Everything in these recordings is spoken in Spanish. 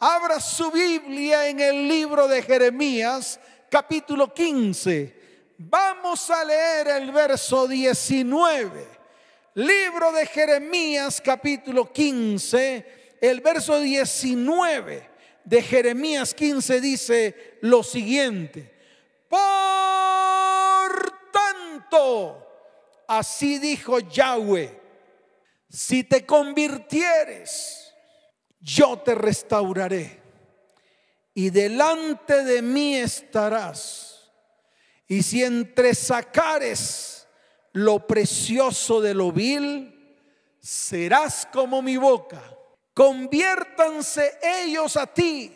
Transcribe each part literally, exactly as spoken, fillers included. abra su Biblia en el libro de Jeremías, capítulo quince. Vamos a leer el verso diecinueve. Libro de Jeremías, capítulo quince, el verso diecinueve de Jeremías quince dice lo siguiente: por tanto, así dijo Yahweh, si te convirtieres, yo te restauraré, y delante de mí estarás, y si entresacares lo precioso de lo vil, serás como mi boca. Conviértanse ellos a ti,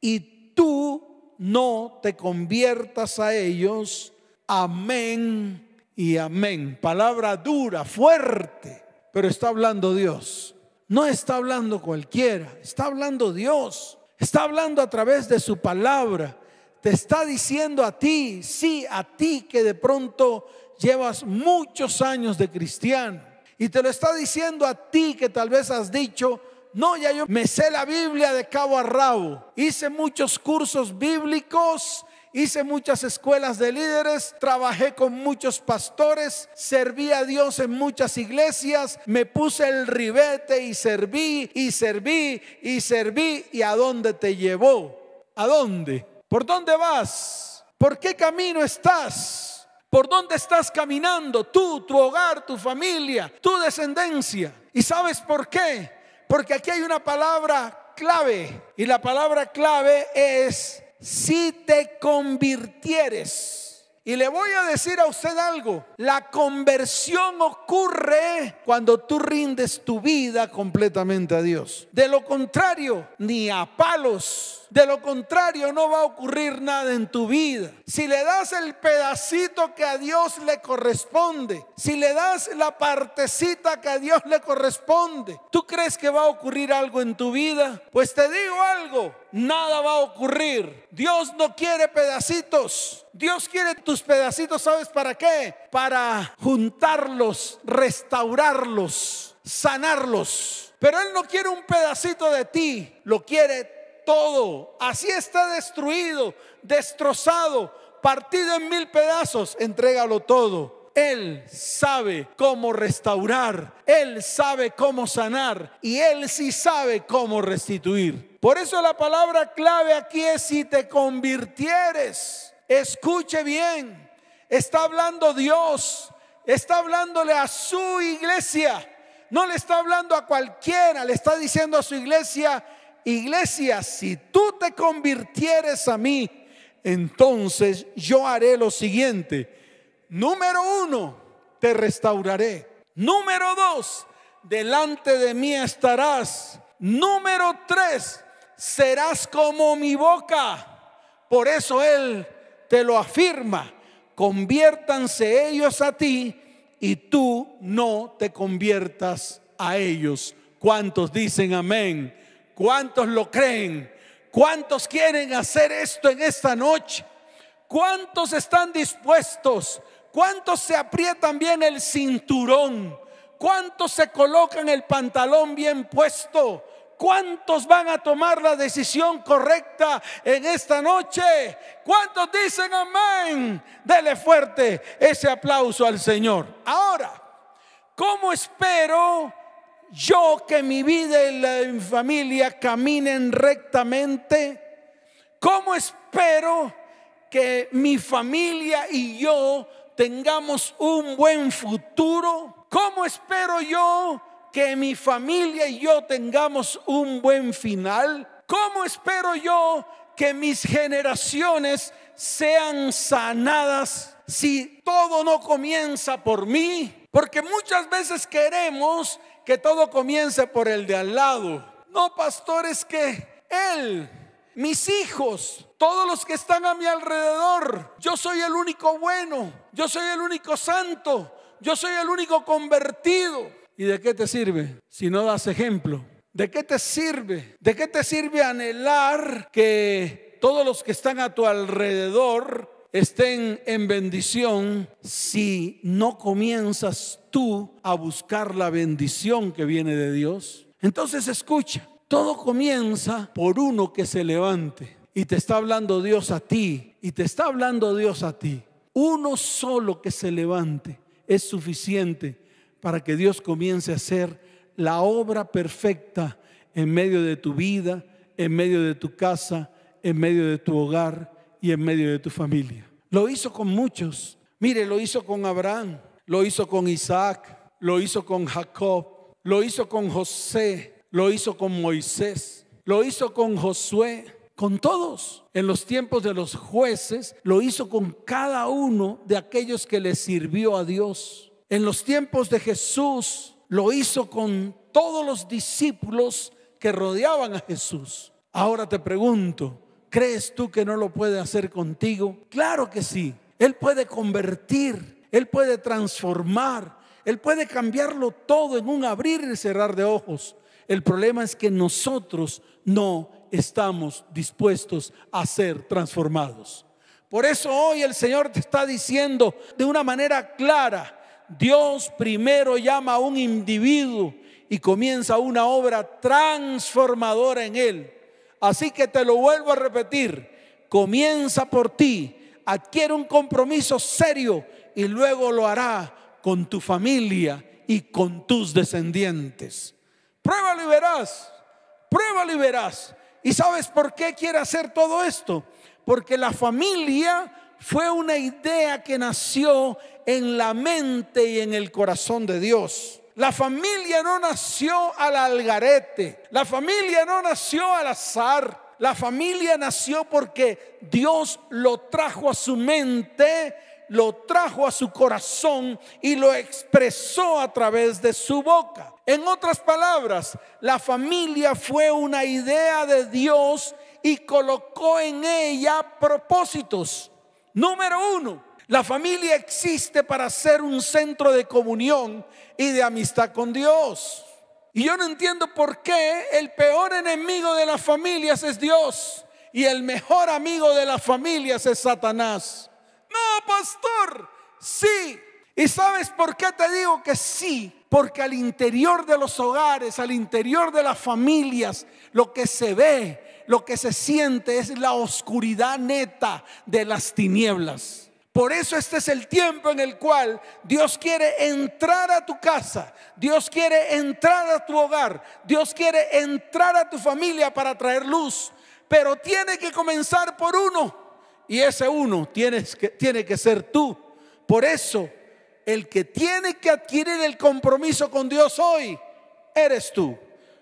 y tú no te conviertas a ellos. Amén y amén. Palabra dura, fuerte, pero está hablando Dios. No está hablando cualquiera, está hablando Dios. Está hablando a través de su palabra. Te está diciendo a ti, sí, a ti que de pronto llevas muchos años de cristiano, y te lo está diciendo a ti que tal vez has dicho: no, ya yo me sé la Biblia de cabo a rabo, hice muchos cursos bíblicos, hice muchas escuelas de líderes, trabajé con muchos pastores, serví a Dios en muchas iglesias, me puse el ribete y serví y serví y serví. ¿Y a dónde te llevó? ¿A dónde? ¿Por dónde vas? ¿Por qué camino estás? ¿Por dónde estás caminando? Tú, tu hogar, tu familia, tu descendencia. ¿Y sabes por qué? Porque aquí hay una palabra clave, y la palabra clave es: si te convirtieres. Y le voy a decir a usted algo: la conversión ocurre cuando tú rindes tu vida completamente a Dios. De lo contrario, ni a palos. De lo contrario, no va a ocurrir nada en tu vida. Si le das el pedacito que a Dios le corresponde, si le das la partecita que a Dios le corresponde, ¿tú crees que va a ocurrir algo en tu vida? Pues te digo algo: nada va a ocurrir. Dios no quiere pedacitos. Dios quiere tus pedacitos. ¿Sabes para qué? Para juntarlos, restaurarlos, sanarlos. Pero Él no quiere un pedacito de ti, lo quiere todo. Todo, así está destruido, destrozado, partido en mil pedazos, entrégalo todo. Él sabe cómo restaurar, Él sabe cómo sanar, y Él sí sabe cómo restituir. Por eso la palabra clave aquí es: si te convirtieres. Escuche bien, está hablando Dios, está hablándole a su iglesia. No le está hablando a cualquiera, le está diciendo a su iglesia: iglesia, si tú te convirtieres a mí, entonces yo haré lo siguiente. Número uno, te restauraré. Número dos, delante de mí estarás. Número tres, serás como mi boca. Por eso Él te lo afirma: conviértanse ellos a ti, y tú no te conviertas a ellos. ¿Cuántos dicen amén? ¿Cuántos lo creen? ¿Cuántos quieren hacer esto en esta noche? ¿Cuántos están dispuestos? ¿Cuántos se aprietan bien el cinturón? ¿Cuántos se colocan el pantalón bien puesto? ¿Cuántos van a tomar la decisión correcta en esta noche? ¿Cuántos dicen amén? Dele fuerte ese aplauso al Señor. Ahora, ¿cómo espero yo que mi vida y la de mi familia caminen rectamente? ¿Cómo espero que mi familia y yo tengamos un buen futuro? ¿Cómo espero yo que mi familia y yo tengamos un buen final? ¿Cómo espero yo que mis generaciones sean sanadas si todo no comienza por mí? Porque muchas veces queremos que todo comience por el de al lado. No, pastor, es que él, mis hijos, todos los que están a mi alrededor, yo soy el único bueno, yo soy el único santo, yo soy el único convertido. ¿Y de qué te sirve si no das ejemplo? ¿De qué te sirve? ¿De qué te sirve anhelar que todos los que están a tu alrededor estén en bendición si no comienzas tú a buscar la bendición que viene de Dios? Entonces escucha, Todo comienza por uno que se levante. Y te está hablando Dios a ti. Y te está hablando Dios a ti. Uno solo que se levante es suficiente para que Dios comience a hacer la obra perfecta en medio de tu vida, en medio de tu casa, en medio de tu hogar y en medio de tu familia. Lo hizo con muchos. Mire, lo hizo con Abraham, lo hizo con Isaac, lo hizo con Jacob, lo hizo con José, lo hizo con Moisés, lo hizo con Josué, con todos. En los tiempos de los jueces lo hizo con cada uno de aquellos que le sirvió a Dios. En los tiempos de Jesús lo hizo con todos los discípulos que rodeaban a Jesús. Ahora te pregunto, ¿crees tú que no lo puede hacer contigo? Claro que sí. Él puede convertir, Él puede transformar, Él puede cambiarlo todo en un abrir y cerrar de ojos. El problema es que nosotros no estamos dispuestos a ser transformados. Por eso hoy el Señor te está diciendo de una manera clara: Dios primero llama a un individuo y comienza una obra transformadora en él. Así que te lo vuelvo a repetir, comienza por ti, adquiere un compromiso serio y luego lo hará con tu familia y con tus descendientes. Pruébalo y verás, pruébalo y verás. ¿Y sabes por qué quiere hacer todo esto? Porque la familia fue una idea que nació en la mente y en el corazón de Dios. La familia no nació al algarete. La familia no nació al azar. La familia nació porque Dios lo trajo a su mente, lo trajo a su corazón y lo expresó a través de su boca. En otras palabras, la familia fue una idea de Dios y colocó en ella propósitos. Número uno, la familia existe para ser un centro de comunión y de amistad con Dios. Y yo no entiendo por qué el peor enemigo de las familias es Dios y el mejor amigo de las familias es Satanás. No, pastor, sí. ¿Y sabes por qué te digo que sí? Porque al interior de los hogares, al interior de las familias, lo que se ve, lo que se siente es la oscuridad neta de las tinieblas. Por eso este es el tiempo en el cual Dios quiere entrar a tu casa, Dios quiere entrar a tu hogar, Dios quiere entrar a tu familia para traer luz. Pero tiene que comenzar por uno, y ese uno tienes que, tiene que ser tú. Por eso el que tiene que adquirir el compromiso con Dios hoy eres tú.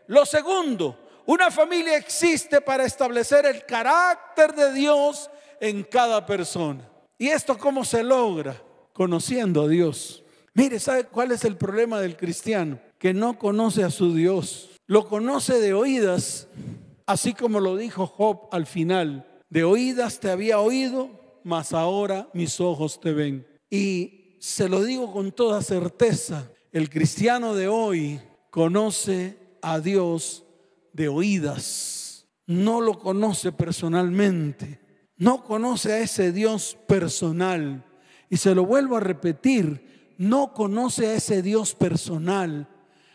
Lo segundo, una familia existe para establecer el carácter de Dios en cada persona. ¿Y esto cómo se logra? Conociendo a Dios. Mire, ¿sabe cuál es el problema del cristiano? Que no conoce a su Dios. Lo conoce de oídas, así como lo dijo Job al final. De oídas te había oído, mas ahora mis ojos te ven. Y se lo digo con toda certeza, el cristiano de hoy conoce a Dios de oídas, no lo conoce personalmente, no conoce a ese Dios personal. Y se lo vuelvo a repetir, no conoce a ese Dios personal,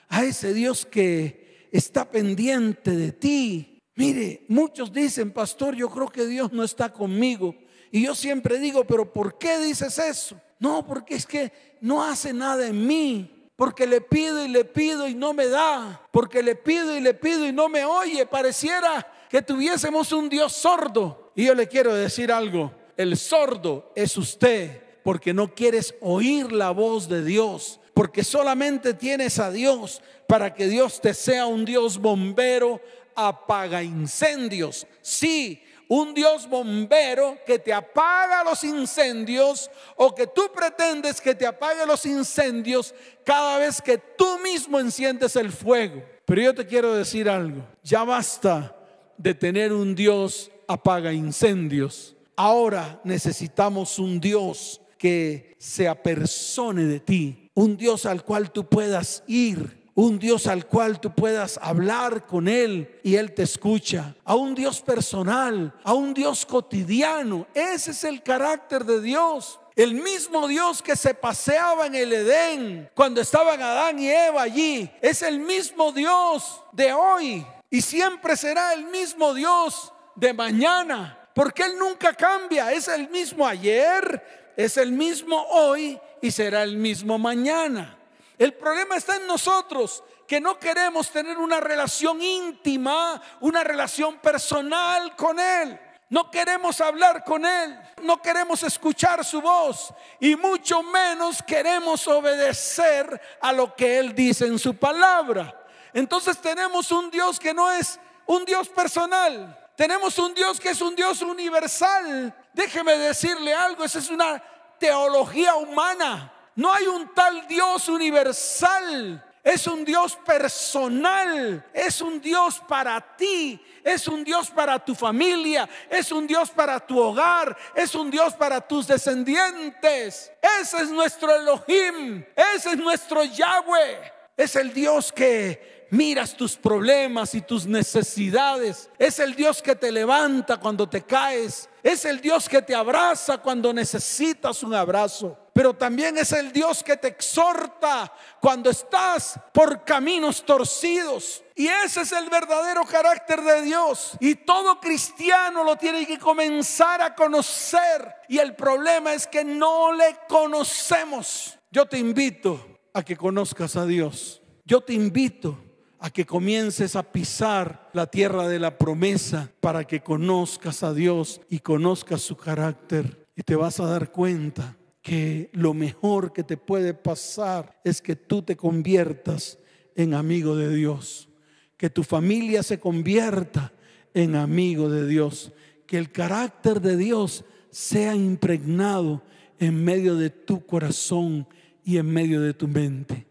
a ese Dios que está pendiente de ti. Mire, muchos dicen: pastor, yo creo que Dios no está conmigo. Y yo siempre digo: pero ¿por qué dices eso? No, porque es que no hace nada en mí. Porque le pido y le pido y no me da. Porque le pido y le pido y no me oye. Pareciera que tuviésemos un Dios sordo. Y yo le quiero decir algo. El sordo es usted, porque no quieres oír la voz de Dios. Porque solamente tienes a Dios para que Dios te sea un Dios bombero, apaga incendios. Sí, un Dios bombero que te apaga los incendios, o que tú pretendes que te apague los incendios cada vez que tú mismo enciendes el fuego. Pero yo te quiero decir algo, ya basta de tener un Dios apaga incendios. Ahora necesitamos un Dios que se apersone de ti, un Dios al cual tú puedas ir, un Dios al cual tú puedas hablar con Él y Él te escucha. A un Dios personal, a un Dios cotidiano. Ese es el carácter de Dios. El mismo Dios que se paseaba en el Edén cuando estaban Adán y Eva allí, es el mismo Dios de hoy. Y siempre será el mismo Dios de mañana, porque Él nunca cambia. Es el mismo ayer, es el mismo hoy y será el mismo mañana. El problema está en nosotros, que no queremos tener una relación íntima, una relación personal con Él. No queremos hablar con Él, no queremos escuchar su voz y mucho menos queremos obedecer a lo que Él dice en su palabra. Entonces tenemos un Dios que no es un Dios personal. Tenemos un Dios que es un Dios universal. Déjeme decirle algo, esa es una teología humana. No hay un tal Dios universal. Es un Dios personal, es un Dios para ti, es un Dios para tu familia, es un Dios para tu hogar, es un Dios para tus descendientes. Ese es nuestro Elohim, ese es nuestro Yahweh. Es el Dios que miras tus problemas y tus necesidades. Es el Dios que te levanta cuando te caes. Es el Dios que te abraza cuando necesitas un abrazo. Pero también es el Dios que te exhorta cuando estás por caminos torcidos. Y ese es el verdadero carácter de Dios. Y todo cristiano lo tiene que comenzar a conocer. Y el problema es que no le conocemos. Yo te invito a que conozcas a Dios. Yo te invito a que comiences a pisar la tierra de la promesa para que conozcas a Dios y conozcas su carácter. Y te vas a dar cuenta que lo mejor que te puede pasar es que tú te conviertas en amigo de Dios, que tu familia se convierta en amigo de Dios, que el carácter de Dios sea impregnado en medio de tu corazón y en medio de tu mente.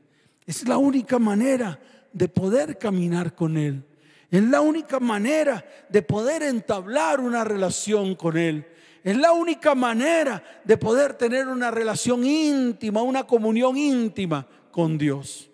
Es la única manera de poder caminar con Él. Es la única manera de poder entablar una relación con Él. Es la única manera de poder tener una relación íntima, una comunión íntima con Dios.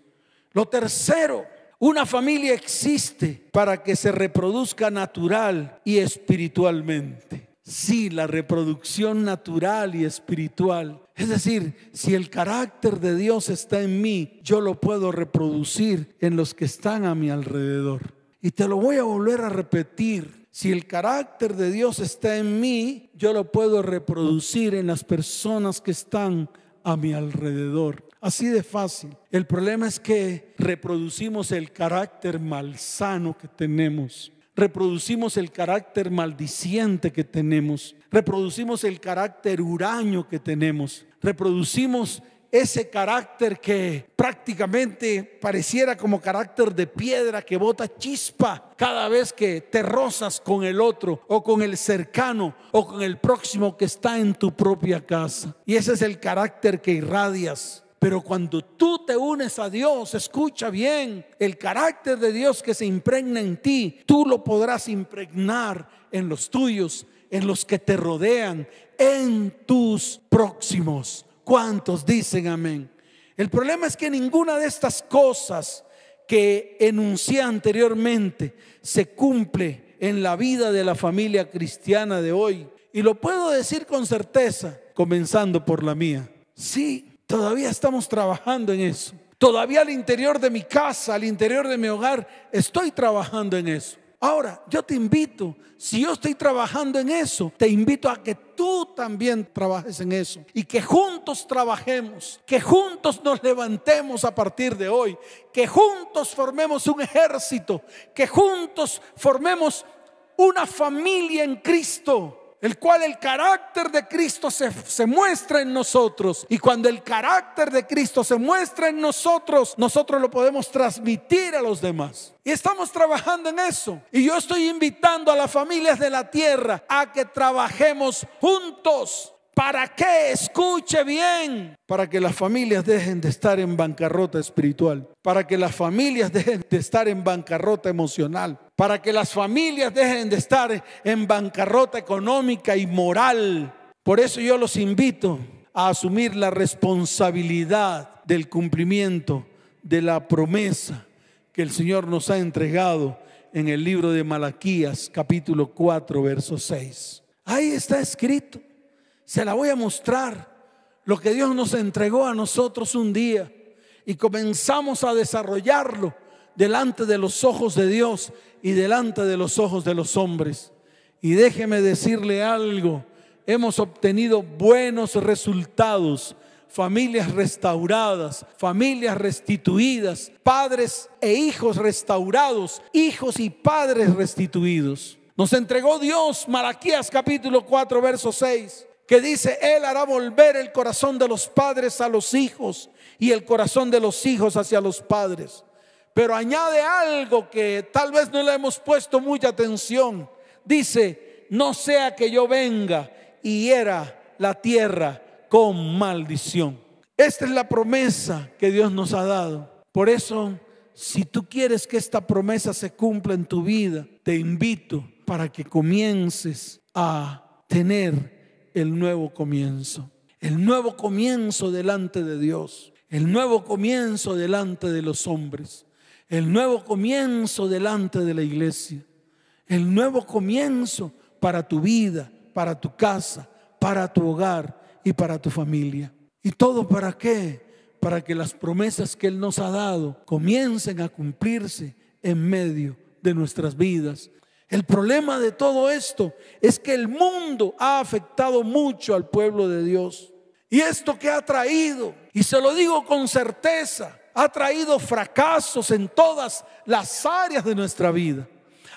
Lo tercero, una familia existe para que se reproduzca natural y espiritualmente. Sí, la reproducción natural y espiritual. Es decir, si el carácter de Dios está en mí, yo lo puedo reproducir en los que están a mi alrededor. Y te lo voy a volver a repetir. Si el carácter de Dios está en mí, yo lo puedo reproducir en las personas que están a mi alrededor. Así de fácil. El problema es que reproducimos el carácter malsano que tenemos. Reproducimos el carácter maldiciente que tenemos. Reproducimos el carácter huraño que tenemos. Reproducimos ese carácter que prácticamente pareciera como carácter de piedra que bota chispa cada vez que te rozas con el otro o con el cercano o con el próximo que está en tu propia casa. Y ese es el carácter que irradias. Pero cuando tú te unes a Dios, escucha bien, el carácter de Dios que se impregna en ti, tú lo podrás impregnar en los tuyos, en los que te rodean, en tus próximos. ¿Cuántos dicen amén? El problema es que ninguna de estas cosas que enuncié anteriormente se cumple en la vida de la familia cristiana de hoy. Y lo puedo decir con certeza, comenzando por la mía. Sí, todavía estamos trabajando en eso. Todavía al interior de mi casa, al interior de mi hogar, estoy trabajando en eso. Ahora, yo te invito, si yo estoy trabajando en eso, te invito a que tú también trabajes en eso. Y que juntos trabajemos, que juntos nos levantemos a partir de hoy, que juntos formemos un ejército, que juntos formemos una familia en Cristo, el cual el carácter de Cristo se, se muestra en nosotros. Y cuando el carácter de Cristo se muestra en nosotros, nosotros lo podemos transmitir a los demás. Y estamos trabajando en eso. Y yo estoy invitando a las familias de la tierra a que trabajemos juntos. ¿Para qué? Escuche bien. Para que las familias dejen de estar en bancarrota espiritual. Para que las familias dejen de estar en bancarrota emocional. Para que las familias dejen de estar en bancarrota económica y moral. Por eso yo los invito a asumir la responsabilidad del cumplimiento de la promesa que el Señor nos ha entregado en el libro de Malaquías capítulo cuatro verso seis. Ahí está escrito. Se la voy a mostrar. Lo que Dios nos entregó a nosotros un día y comenzamos a desarrollarlo delante de los ojos de Dios y delante de los ojos de los hombres. Y déjeme decirle algo, hemos obtenido buenos resultados, familias restauradas, familias restituidas, padres e hijos restaurados, hijos y padres restituidos. Nos entregó Dios, Malaquías capítulo cuatro verso seis, que dice: Él hará volver el corazón de los padres a los hijos y el corazón de los hijos hacia los padres. Pero añade algo que tal vez no le hemos puesto mucha atención. Dice: no sea que yo venga y hiera la tierra con maldición. Esta es la promesa que Dios nos ha dado. Por eso, si tú quieres que esta promesa se cumpla en tu vida, te invito para que comiences a tener el nuevo comienzo. El nuevo comienzo delante de Dios. El nuevo comienzo delante de los hombres. El nuevo comienzo delante de la iglesia. El nuevo comienzo para tu vida, para tu casa, para tu hogar y para tu familia. ¿Y todo para qué? Para que las promesas que Él nos ha dado comiencen a cumplirse en medio de nuestras vidas. El problema de todo esto es que el mundo ha afectado mucho al pueblo de Dios. Y esto que ha traído, y se lo digo con certeza, ha traído fracasos en todas las áreas de nuestra vida.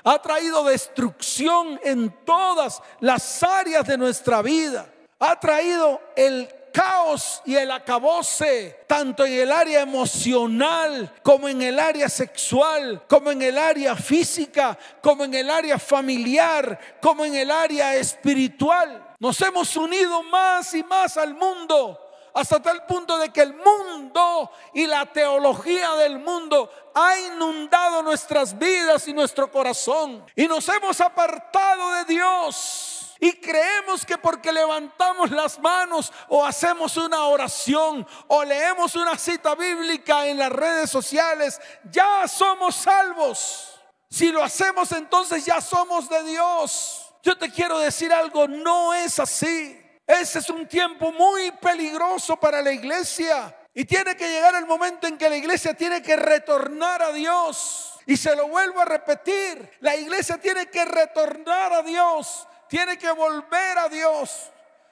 Ha traído destrucción en todas las áreas de nuestra vida. Ha traído el caos y el acabose, tanto en el área emocional, como en el área sexual, como en el área física, como en el área familiar, como en el área espiritual. Nos hemos unido más y más al mundo, hasta tal punto de que el mundo y la teología del mundo ha inundado nuestras vidas y nuestro corazón. Y nos hemos apartado de Dios. Y creemos que porque levantamos las manos o hacemos una oración o leemos una cita bíblica en las redes sociales, ya somos salvos. Si lo hacemos, entonces ya somos de Dios. Yo te quiero decir algo, no es así. Ese es un tiempo muy peligroso para la iglesia. Y tiene que llegar el momento en que la iglesia tiene que retornar a Dios. Y se lo vuelvo a repetir, la iglesia tiene que retornar a Dios. Tiene que volver a Dios.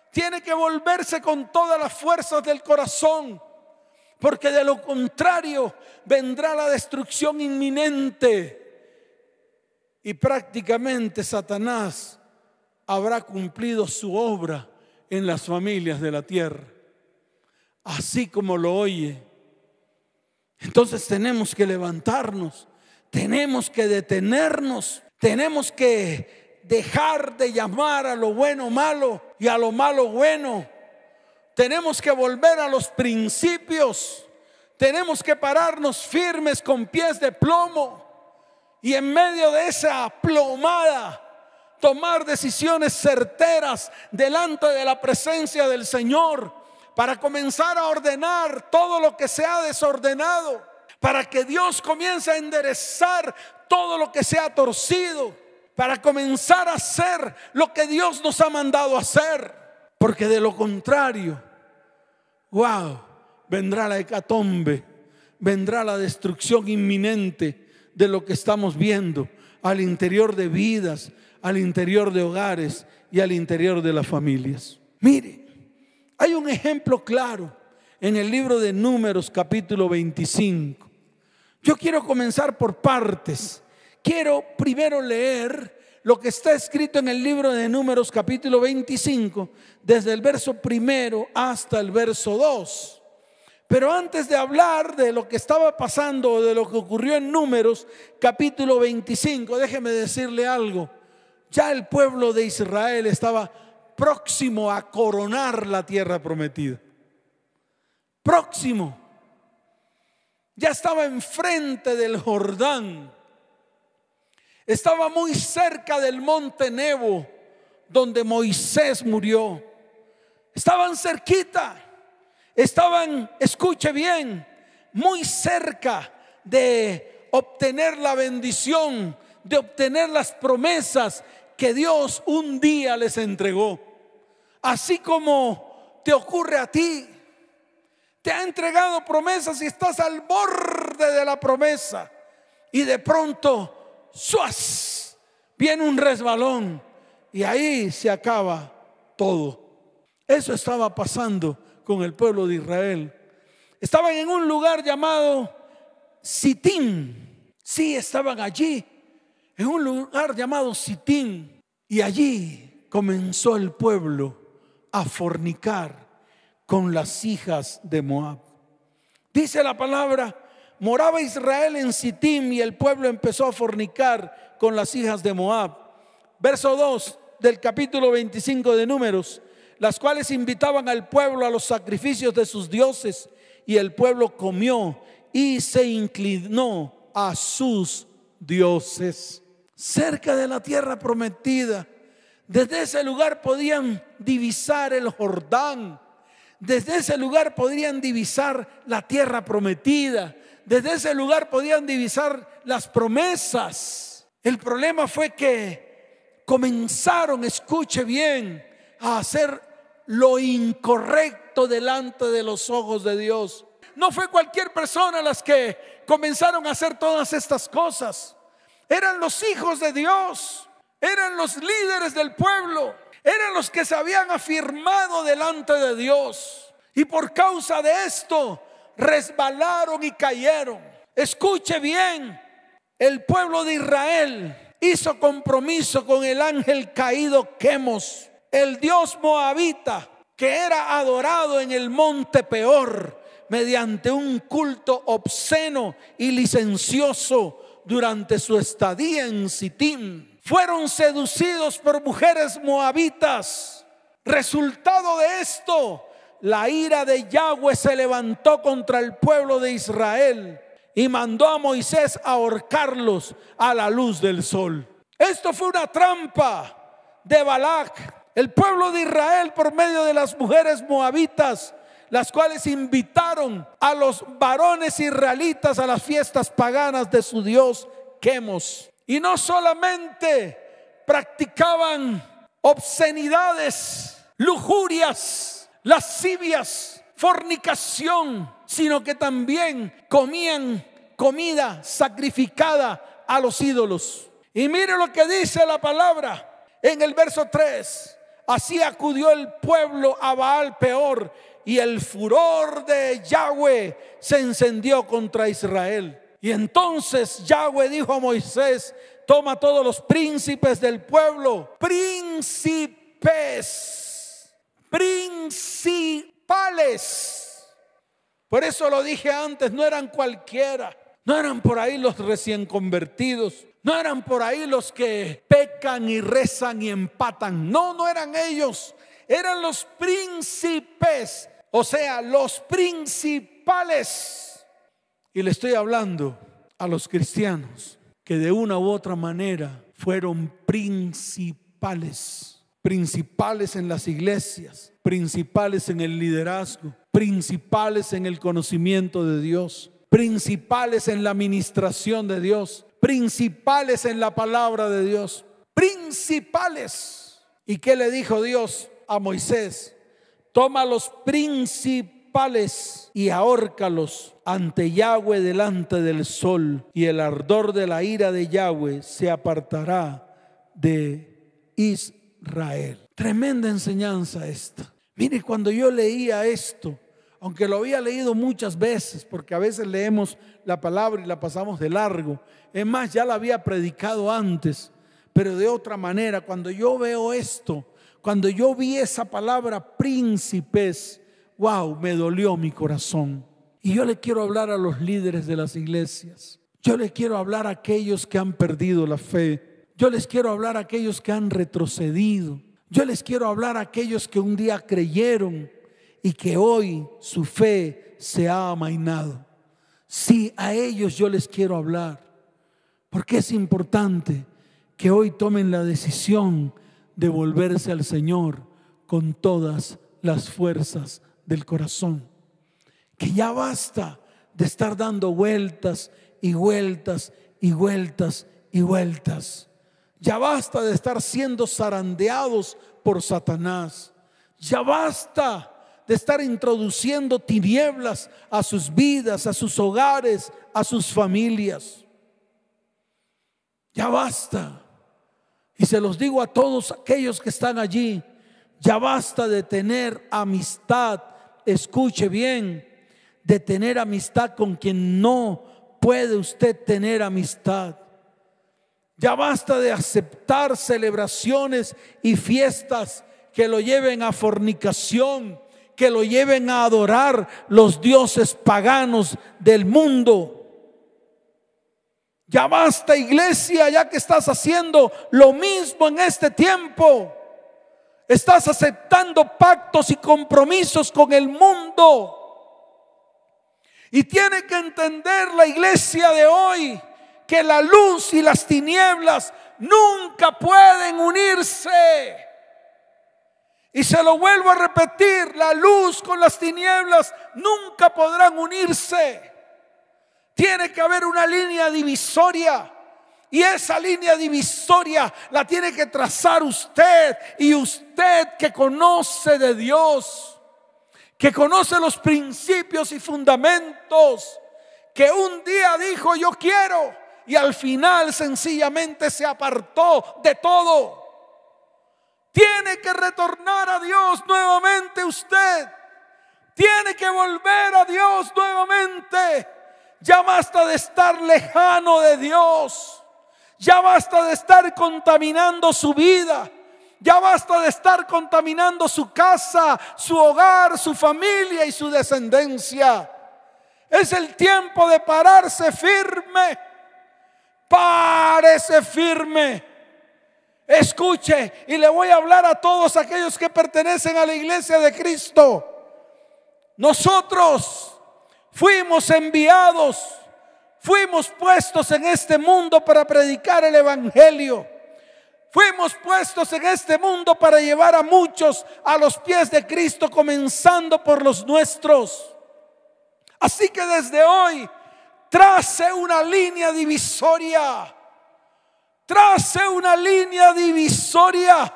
Tiene que volverse con todas las fuerzas del corazón. Porque de lo contrario vendrá la destrucción inminente. Y prácticamente Satanás habrá cumplido su obra en las familias de la tierra. Así como lo oye. Entonces tenemos que levantarnos. Tenemos que detenernos. Tenemos que dejar de llamar a lo bueno malo y a lo malo bueno. Tenemos que volver a los principios. Tenemos que pararnos firmes con pies de plomo. Y en medio de esa plomada, tomar decisiones certeras delante de la presencia del Señor. Para comenzar a ordenar todo lo que se ha desordenado. Para que Dios comience a enderezar todo lo que se ha torcido. Para comenzar a hacer lo que Dios nos ha mandado hacer. Porque de lo contrario, wow, vendrá la hecatombe, vendrá la destrucción inminente de lo que estamos viendo al interior de vidas, al interior de hogares y al interior de las familias. Mire, hay un ejemplo claro en el libro de Números capítulo veinticinco. Yo quiero comenzar por partes. Quiero primero leer lo que está escrito en el libro de Números capítulo veinticinco, desde el verso primero hasta el verso dos. Pero antes de hablar de lo que estaba pasando o de lo que ocurrió en Números capítulo veinticinco, déjeme decirle algo. Ya el pueblo de Israel estaba próximo a coronar la tierra prometida. Próximo. Ya estaba enfrente del Jordán. Estaba muy cerca del monte Nebo, donde Moisés murió. Estaban cerquita, estaban, escuche bien, muy cerca de obtener la bendición, de obtener las promesas que Dios un día les entregó. Así como te ocurre a ti, te ha entregado promesas y estás al borde de la promesa. y de pronto ¡suas! Viene un resbalón y ahí se acaba todo. Eso estaba pasando con el pueblo de Israel. Estaban en un lugar llamado Sitim. Sí, estaban allí, en un lugar llamado Sitim. Y allí comenzó el pueblo a fornicar con las hijas de Moab. Dice la palabra: moraba Israel en Sitim y el pueblo empezó a fornicar con las hijas de Moab. Verso dos del capítulo veinticinco de Números: las cuales invitaban al pueblo a los sacrificios de sus dioses, y el pueblo comió y se inclinó a sus dioses. Cerca de la tierra prometida, desde ese lugar podían divisar el Jordán, desde ese lugar podían divisar la tierra prometida, desde ese lugar podían divisar las promesas. El problema fue que comenzaron, escuche bien, a hacer lo incorrecto delante de los ojos de Dios. No fue cualquier persona las que comenzaron a hacer todas estas cosas. Eran los hijos de Dios, eran los líderes del pueblo, eran los que se habían afirmado delante de Dios. Y por causa de esto resbalaron y cayeron. Escuche bien, el pueblo de Israel hizo compromiso con el ángel caído Quemos, el dios moabita, que era adorado en el monte Peor, mediante un culto obsceno y licencioso durante su estadía en Sitim. Fueron seducidos por mujeres moabitas. Resultado de esto, la ira de Yahweh se levantó contra el pueblo de Israel y mandó a Moisés a ahorcarlos a la luz del sol. Esto fue una trampa de Balac. El pueblo de Israel, por medio de las mujeres moabitas, las cuales invitaron a los varones israelitas a las fiestas paganas de su dios Quemos. Y no solamente practicaban obscenidades, lujurias, lascivias, fornicación, sino que también comían comida sacrificada a los ídolos. Y mire lo que dice la palabra en el verso tres: así acudió el pueblo a Baal peor, y el furor de Yahweh se encendió contra Israel. Y entonces Yahweh dijo a Moisés: toma a todos los príncipes del pueblo, príncipes, principales. Por eso lo dije antes, no eran cualquiera, no eran por ahí los recién convertidos, no eran por ahí los que pecan y rezan y empatan. No, no eran ellos, eran los príncipes. O sea, los principales. Y le estoy hablando a los cristianos que de una u otra manera fueron principales. Principales en las iglesias, principales en el liderazgo, principales en el conocimiento de Dios, principales en la administración de Dios, principales en la palabra de Dios, principales. ¿Y qué le dijo Dios a Moisés? Toma a los principales y ahórcalos ante Yahweh delante del sol, y el ardor de la ira de Yahweh se apartará de Israel. Tremenda enseñanza esta. Mire, cuando yo leía esto, aunque lo había leído muchas veces, porque a veces leemos la palabra y la pasamos de largo, es más, ya la había predicado antes, pero de otra manera. Cuando yo veo esto, cuando yo vi esa palabra príncipes, wow, me dolió mi corazón. Y yo le quiero hablar a los líderes de las iglesias. Yo le quiero hablar a aquellos que han perdido la fe. Yo les quiero hablar a aquellos que han retrocedido. Yo les quiero hablar a aquellos que un día creyeron y que hoy su fe se ha amainado. Sí, a ellos yo les quiero hablar, porque es importante que hoy tomen la decisión de volverse al Señor con todas las fuerzas del corazón. Que ya basta de estar dando vueltas y vueltas y vueltas y vueltas. Ya basta de estar siendo zarandeados por Satanás. Ya basta de estar introduciendo tinieblas a sus vidas, a sus hogares, a sus familias. Ya basta. Y se los digo a todos aquellos que están allí, ya basta de tener amistad, escuche bien, de tener amistad con quien no puede usted tener amistad. Ya basta de aceptar celebraciones y fiestas que lo lleven a fornicación, que lo lleven a adorar los dioses paganos del mundo. Ya basta, iglesia, ya que estás haciendo lo mismo en este tiempo. Estás aceptando pactos y compromisos con el mundo. Y tiene que entender la iglesia de hoy que la luz y las tinieblas nunca pueden unirse. Y se lo vuelvo a repetir, la luz con las tinieblas nunca podrán unirse. Tiene que haber una línea divisoria, y esa línea divisoria la tiene que trazar usted, y usted que conoce de Dios, que conoce los principios y fundamentos, que un día dijo yo quiero y al final sencillamente se apartó de todo. Tiene que retornar a Dios nuevamente usted. Tiene que volver a Dios nuevamente. Ya basta de estar lejano de Dios. Ya basta de estar contaminando su vida. Ya basta de estar contaminando su casa, su hogar, su familia y su descendencia. Es el tiempo de pararse firme. Párese firme. Escuche, y le voy a hablar a todos aquellos que pertenecen a la iglesia de Cristo. Nosotros fuimos enviados, fuimos puestos en este mundo para predicar el evangelio. Fuimos puestos en este mundo para llevar a muchos a los pies de Cristo, comenzando por los nuestros. Así que desde hoy, trace una línea divisoria. Trace una línea divisoria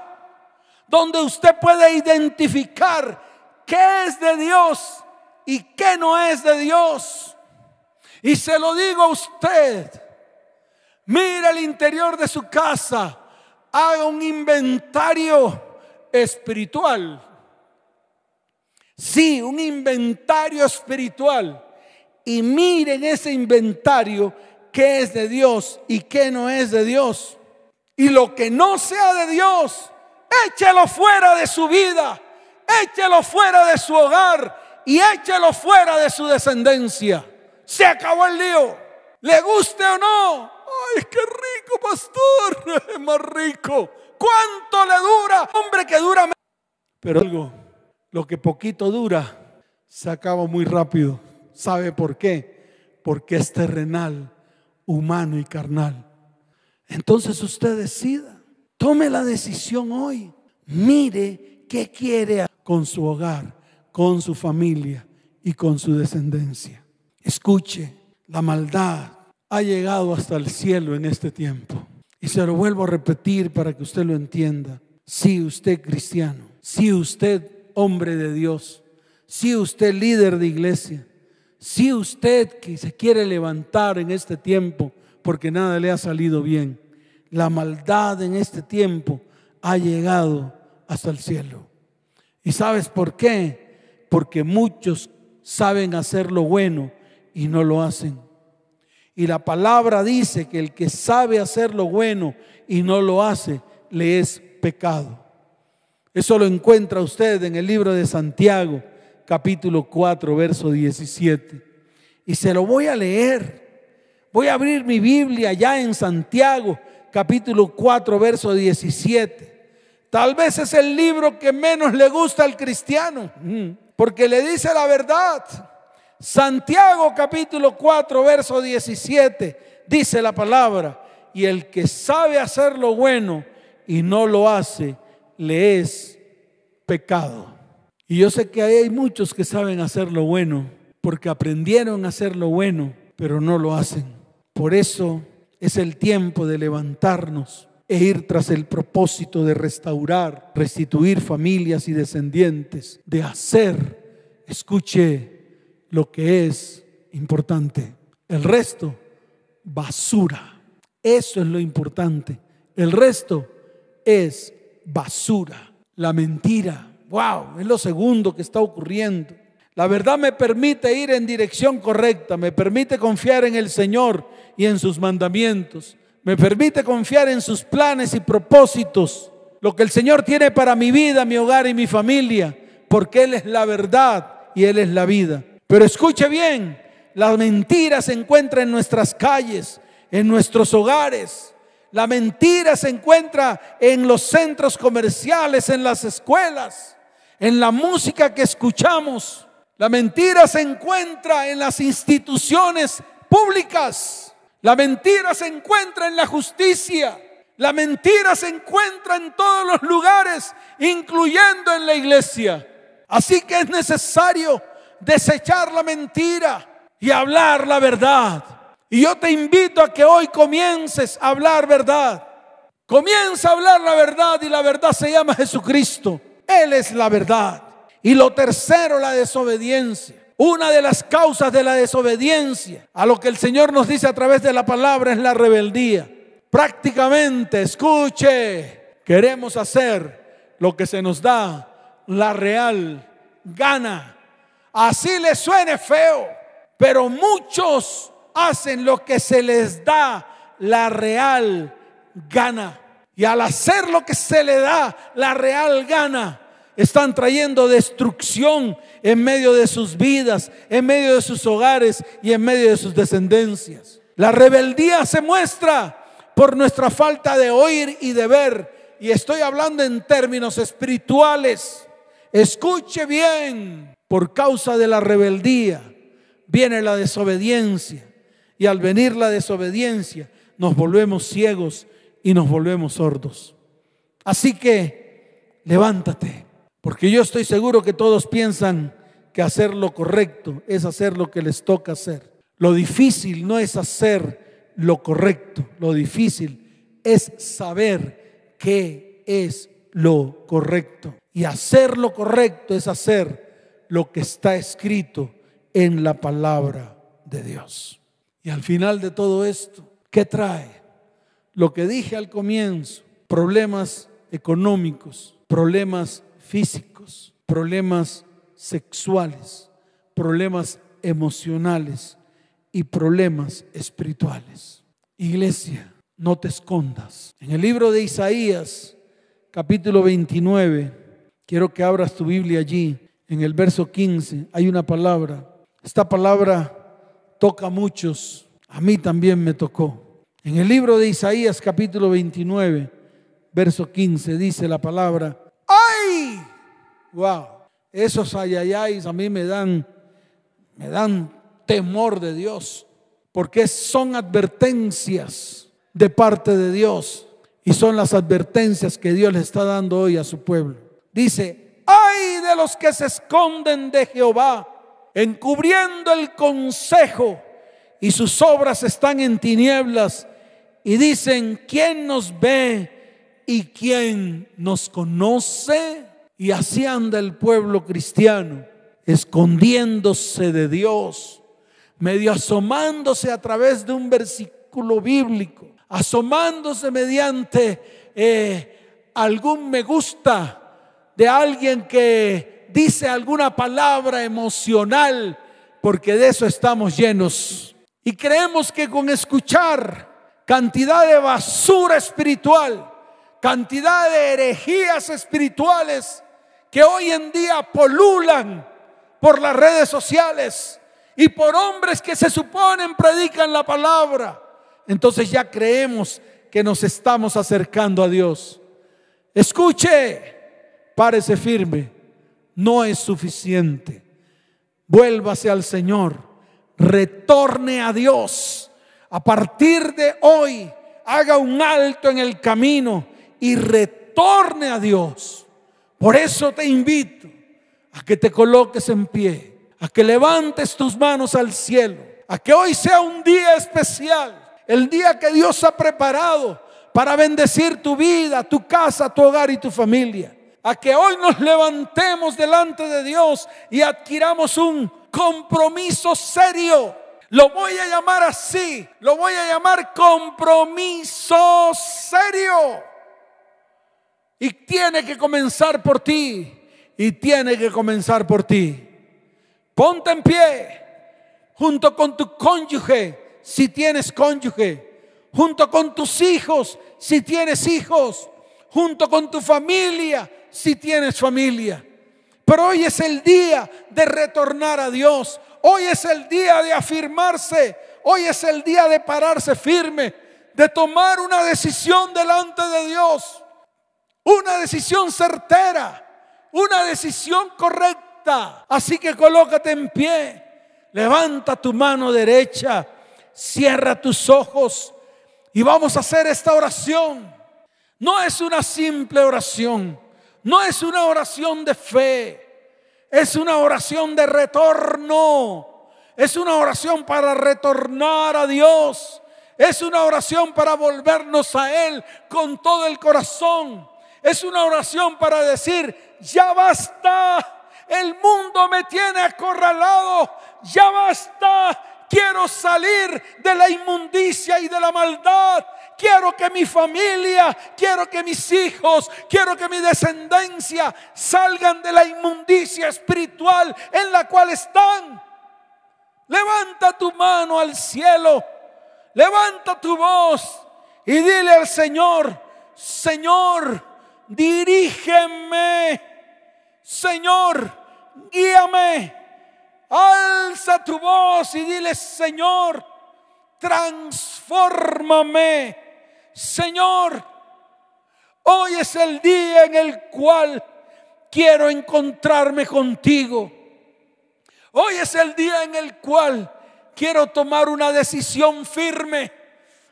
donde usted puede identificar qué es de Dios y qué no es de Dios. Y se lo digo a usted, mire el interior de su casa, haga un inventario espiritual. Sí, un inventario espiritual. Y miren ese inventario, qué es de Dios y qué no es de Dios. Y lo que no sea de Dios, échelo fuera de su vida, échelo fuera de su hogar y échelo fuera de su descendencia. Se acabó el lío. ¿Le guste o no? ¡Ay, qué rico, pastor! Es más rico. ¿Cuánto le dura? Hombre, que dura. Pero algo, lo que poquito dura se acaba muy rápido. ¿Sabe por qué? Porque es terrenal, humano y carnal. Entonces usted decida, tome la decisión hoy. Mire qué quiere con su hogar, con su familia y con su descendencia. Escuche, la maldad ha llegado hasta el cielo en este tiempo. Y se lo vuelvo a repetir para que usted lo entienda. Si usted cristiano, si usted hombre de Dios, si usted líder de iglesia, si usted que se quiere levantar en este tiempo porque nada le ha salido bien, la maldad en este tiempo ha llegado hasta el cielo. ¿Y sabes por qué? Porque muchos saben hacer lo bueno y no lo hacen. Y la palabra dice que el que sabe hacer lo bueno y no lo hace, le es pecado. Eso lo encuentra usted en el libro de Santiago, capítulo cuatro, verso diecisiete. Y se lo voy a leer. Voy a abrir mi Biblia ya en Santiago, capítulo cuatro, verso diecisiete. Tal vez es el libro que menos le gusta al cristiano, porque le dice la verdad. Santiago, capítulo cuatro, verso diecisiete, dice la palabra: y el que sabe hacer lo bueno y no lo hace, le es pecado. Y yo sé que hay muchos que saben hacer lo bueno, porque aprendieron a hacer lo bueno, pero no lo hacen. Por eso es el tiempo de levantarnos e ir tras el propósito de restaurar, restituir familias y descendientes, de hacer, escuche, lo que es importante. El resto, basura. Eso es lo importante. El resto es basura. La mentira, wow, es lo segundo que está ocurriendo. La verdad me permite ir en dirección correcta, me permite confiar en el Señor y en sus mandamientos, me permite confiar en sus planes y propósitos, lo que el Señor tiene para mi vida, mi hogar y mi familia, porque Él es la verdad y Él es la vida. Pero escuche bien, la mentira se encuentra en nuestras calles, en nuestros hogares. La mentira se encuentra en los centros comerciales, en las escuelas, en la música que escuchamos. La mentira se encuentra en las instituciones públicas. La mentira se encuentra en la justicia. La mentira se encuentra en todos los lugares, incluyendo en la iglesia. Así que es necesario desechar la mentira y hablar la verdad. Y yo te invito a que hoy comiences a hablar verdad. Comienza a hablar la verdad, y la verdad se llama Jesucristo. Él es la verdad. Y lo tercero, la desobediencia. Una de las causas de la desobediencia a lo que el Señor nos dice a través de la palabra es la rebeldía. Prácticamente, escuche, queremos hacer lo que se nos da la real gana. Así le suene feo, pero muchos hacen lo que se les da la real gana. Y al hacer lo que se le da la real gana, están trayendo destrucción en medio de sus vidas, en medio de sus hogares y en medio de sus descendencias. La rebeldía se muestra por nuestra falta de oír y de ver. Y estoy hablando en términos espirituales. Escuche bien, por causa de la rebeldía viene la desobediencia. Y al venir la desobediencia, nos volvemos ciegos y nos volvemos sordos. Así que levántate, porque yo estoy seguro que todos piensan que hacer lo correcto es hacer lo que les toca hacer. Lo difícil no es hacer lo correcto, lo difícil es saber qué es lo correcto. Y hacer lo correcto es hacer lo que está escrito en la palabra de Dios. Y al final de todo esto, ¿qué trae? Lo que dije al comienzo: problemas económicos, problemas físicos, problemas sexuales, problemas emocionales y problemas espirituales. Iglesia, no te escondas. En el libro de Isaías, capítulo veintinueve, quiero que abras tu Biblia allí. En el verso quince hay una palabra. Esta palabra toca a muchos. A mí también me tocó. En el libro de Isaías, capítulo veintinueve, verso quince, dice la palabra: ¡ay! ¡Wow! Esos ayayayes a mí me dan, me dan temor de Dios, porque son advertencias de parte de Dios, y son las advertencias que Dios le está dando hoy a su pueblo. Dice: ¡ay de los que se esconden de Jehová, encubriendo el consejo, y sus obras están en tinieblas, y dicen: ¿quién nos ve y quién nos conoce? Y así anda el pueblo cristiano, escondiéndose de Dios, medio asomándose a través de un versículo bíblico, asomándose mediante eh, algún me gusta de alguien que dice alguna palabra emocional, porque de eso estamos llenos. Y creemos que con escuchar cantidad de basura espiritual, cantidad de herejías espirituales que hoy en día polulan por las redes sociales y por hombres que se suponen predican la palabra, entonces ya creemos que nos estamos acercando a Dios. Escuche, párese firme, no es suficiente. Vuélvase al Señor, retorne a Dios. A partir de hoy, haga un alto en el camino y retorne a Dios. Por eso te invito a que te coloques en pie, a que levantes tus manos al cielo, a que hoy sea un día especial, el día que Dios ha preparado para bendecir tu vida, tu casa, tu hogar y tu familia. A que hoy nos levantemos delante de Dios y adquiramos un compromiso serio Lo voy a llamar así, lo voy a llamar compromiso serio. Y tiene que comenzar por ti, y tiene que comenzar por ti. Ponte en pie, junto con tu cónyuge, si tienes cónyuge, junto con tus hijos, si tienes hijos, junto con tu familia, si tienes familia. Pero hoy es el día de retornar a Dios. Hoy es el día de afirmarse. Hoy es el día de pararse firme, de tomar una decisión delante de Dios. Una decisión certera, una decisión correcta. Así que colócate en pie, levanta tu mano derecha, cierra tus ojos y vamos a hacer esta oración. No es una simple oración, no es una oración de fe. Es una oración de retorno. Es una oración para retornar a Dios. Es una oración para volvernos a Él con todo el corazón. Es una oración para decir: ya basta, el mundo me tiene acorralado. Ya basta, quiero salir de la inmundicia y de la maldad. Quiero que mi familia, quiero que mis hijos, quiero que mi descendencia salgan de la inmundicia espiritual en la cual están. Levanta tu mano al cielo, levanta tu voz y dile al Señor: Señor, dirígeme. Señor, guíame. Alza tu voz y dile: Señor, transfórmame. Señor, hoy es el día en el cual quiero encontrarme contigo. Hoy es el día en el cual quiero tomar una decisión firme.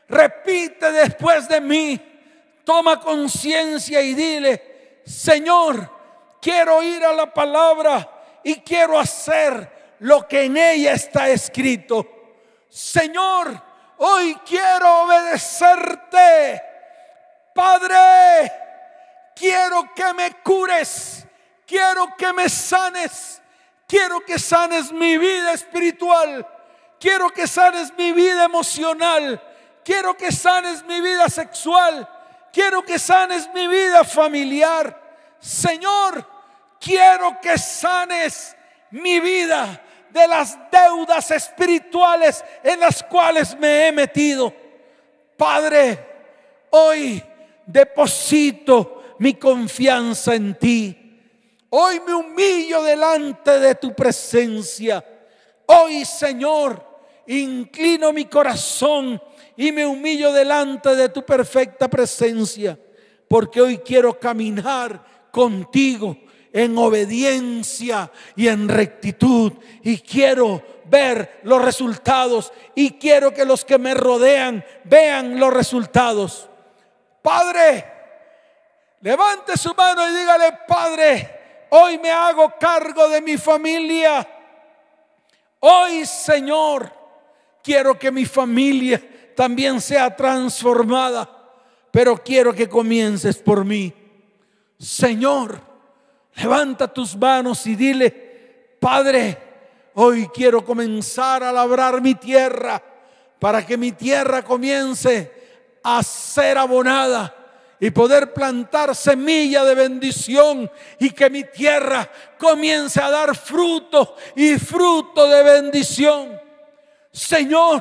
Repite después de mí, toma conciencia y dile: Señor, quiero ir a la palabra y quiero hacer lo que en ella está escrito. Señor, hoy quiero obedecerte. Padre, quiero que me cures, quiero que me sanes, quiero que sanes mi vida espiritual, quiero que sanes mi vida emocional, quiero que sanes mi vida sexual, quiero que sanes mi vida familiar. Señor, quiero que sanes mi vida de las deudas espirituales en las cuales me he metido. Padre, hoy deposito mi confianza en ti. Hoy me humillo delante de tu presencia. Hoy, Señor, inclino mi corazón y me humillo delante de tu perfecta presencia, porque hoy quiero caminar contigo en obediencia y en rectitud, y quiero ver los resultados, y quiero que los que me rodean vean los resultados. Padre, levante su mano y dígale: Padre, hoy me hago cargo de mi familia. Hoy, Señor, quiero que mi familia también sea transformada, pero quiero que comiences por mí. Señor, levanta tus manos y dile: Padre, hoy quiero comenzar a labrar mi tierra para que mi tierra comience a ser abonada y poder plantar semilla de bendición, y que mi tierra comience a dar fruto y fruto de bendición. Señor,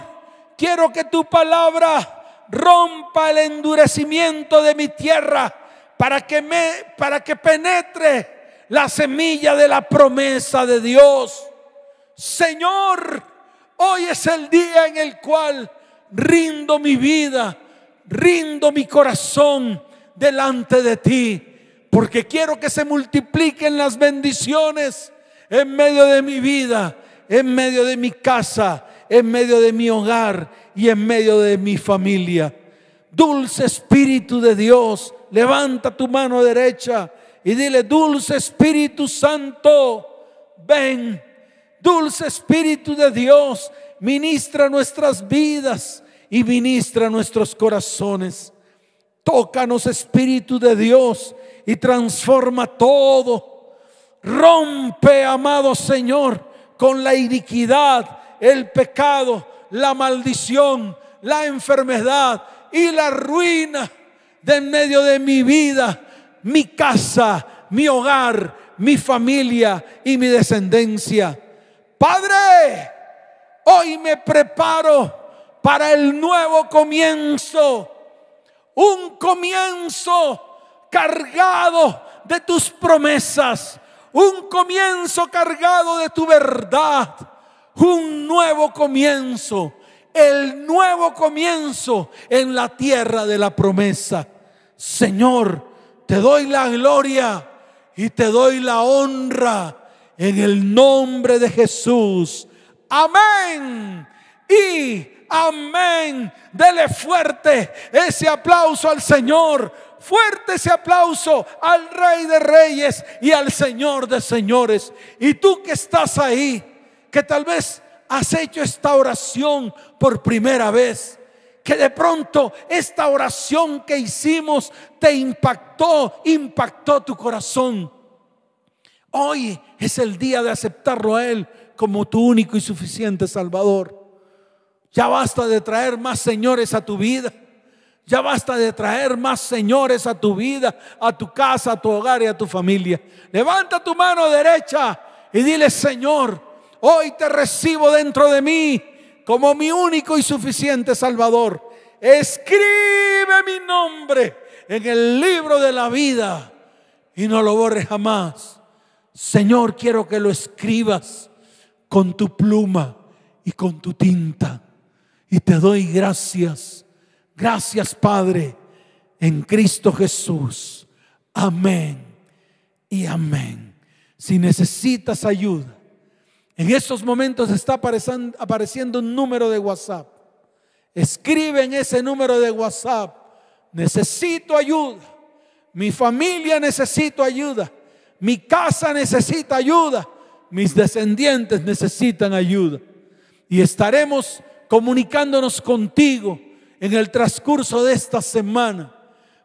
quiero que tu palabra rompa el endurecimiento de mi tierra para que, me, para que penetre la semilla de la promesa de Dios. Señor, hoy es el día en el cual rindo mi vida, rindo mi corazón delante de ti, porque quiero que se multipliquen las bendiciones en medio de mi vida, en medio de mi casa, en medio de mi hogar y en medio de mi familia. Dulce Espíritu de Dios, levanta tu mano derecha y dile: Dulce Espíritu Santo, ven. Dulce Espíritu de Dios, ministra nuestras vidas y ministra nuestros corazones. Tócanos, Espíritu de Dios, y transforma todo. Rompe, amado Señor, con la iniquidad el pecado, la maldición, la enfermedad y la ruina de en medio de mi vida, mi casa, mi hogar, mi familia y mi descendencia. Padre, hoy me preparo para el nuevo comienzo, un comienzo cargado de tus promesas, un comienzo cargado de tu verdad, un nuevo comienzo, el nuevo comienzo en la tierra de la promesa. Señor, te doy la gloria y te doy la honra en el nombre de Jesús. Amén y amén. Dele fuerte ese aplauso al Señor. Fuerte ese aplauso al Rey de Reyes y al Señor de Señores. Y tú que estás ahí, que tal vez has hecho esta oración por primera vez, que de pronto esta oración que hicimos te impactó, impactó tu corazón. Hoy es el día de aceptarlo a Él como tu único y suficiente Salvador. Ya basta de traer más señores a tu vida. Ya basta de traer más señores a tu vida, a tu casa, a tu hogar y a tu familia. Levanta tu mano derecha y dile: Señor, hoy te recibo dentro de mí como mi único y suficiente Salvador. Escribe mi nombre en el libro de la vida y no lo borres jamás. Señor, quiero que lo escribas con tu pluma y con tu tinta. Y te doy gracias. Gracias, Padre, en Cristo Jesús. Amén y amén. Si necesitas ayuda, en estos momentos está apareciendo un número de WhatsApp. Escribe en ese número de WhatsApp: necesito ayuda, mi familia necesita ayuda, mi casa necesita ayuda, mis descendientes necesitan ayuda. Y estaremos comunicándonos contigo en el transcurso de esta semana,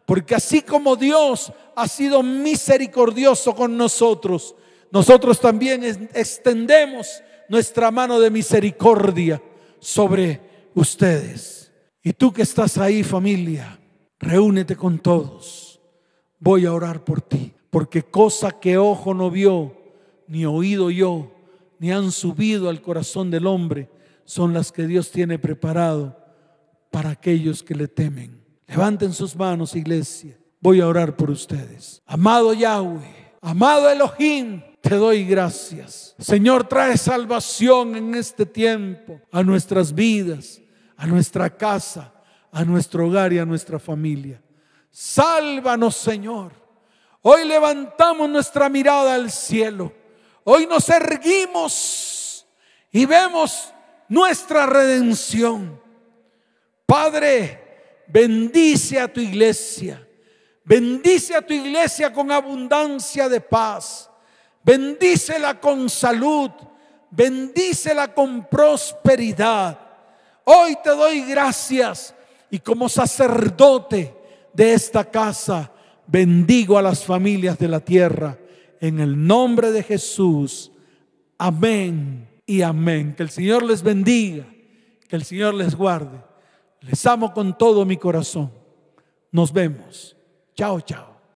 porque así como Dios ha sido misericordioso con nosotros, nosotros también extendemos nuestra mano de misericordia sobre ustedes. Y tú que estás ahí, familia, reúnete con todos. Voy a orar por ti, porque cosa que ojo no vio, ni oído yo, ni han subido al corazón del hombre, son las que Dios tiene preparado para aquellos que le temen. Levanten sus manos, iglesia. Voy a orar por ustedes. Amado Yahweh, amado Elohim, te doy gracias. Señor, trae salvación en este tiempo a nuestras vidas, a nuestra casa, a nuestro hogar y a nuestra familia. Sálvanos, Señor. Hoy levantamos nuestra mirada al cielo. Hoy nos erguimos y vemos nuestra redención. Padre, bendice a tu iglesia, bendice a tu iglesia con abundancia de paz, bendícela con salud, bendícela con prosperidad. Hoy te doy gracias y como sacerdote de esta casa, bendigo a las familias de la tierra en el nombre de Jesús. Amén y amén. Que el Señor les bendiga, que el Señor les guarde. Les amo con todo mi corazón. Nos vemos. Chao, chao.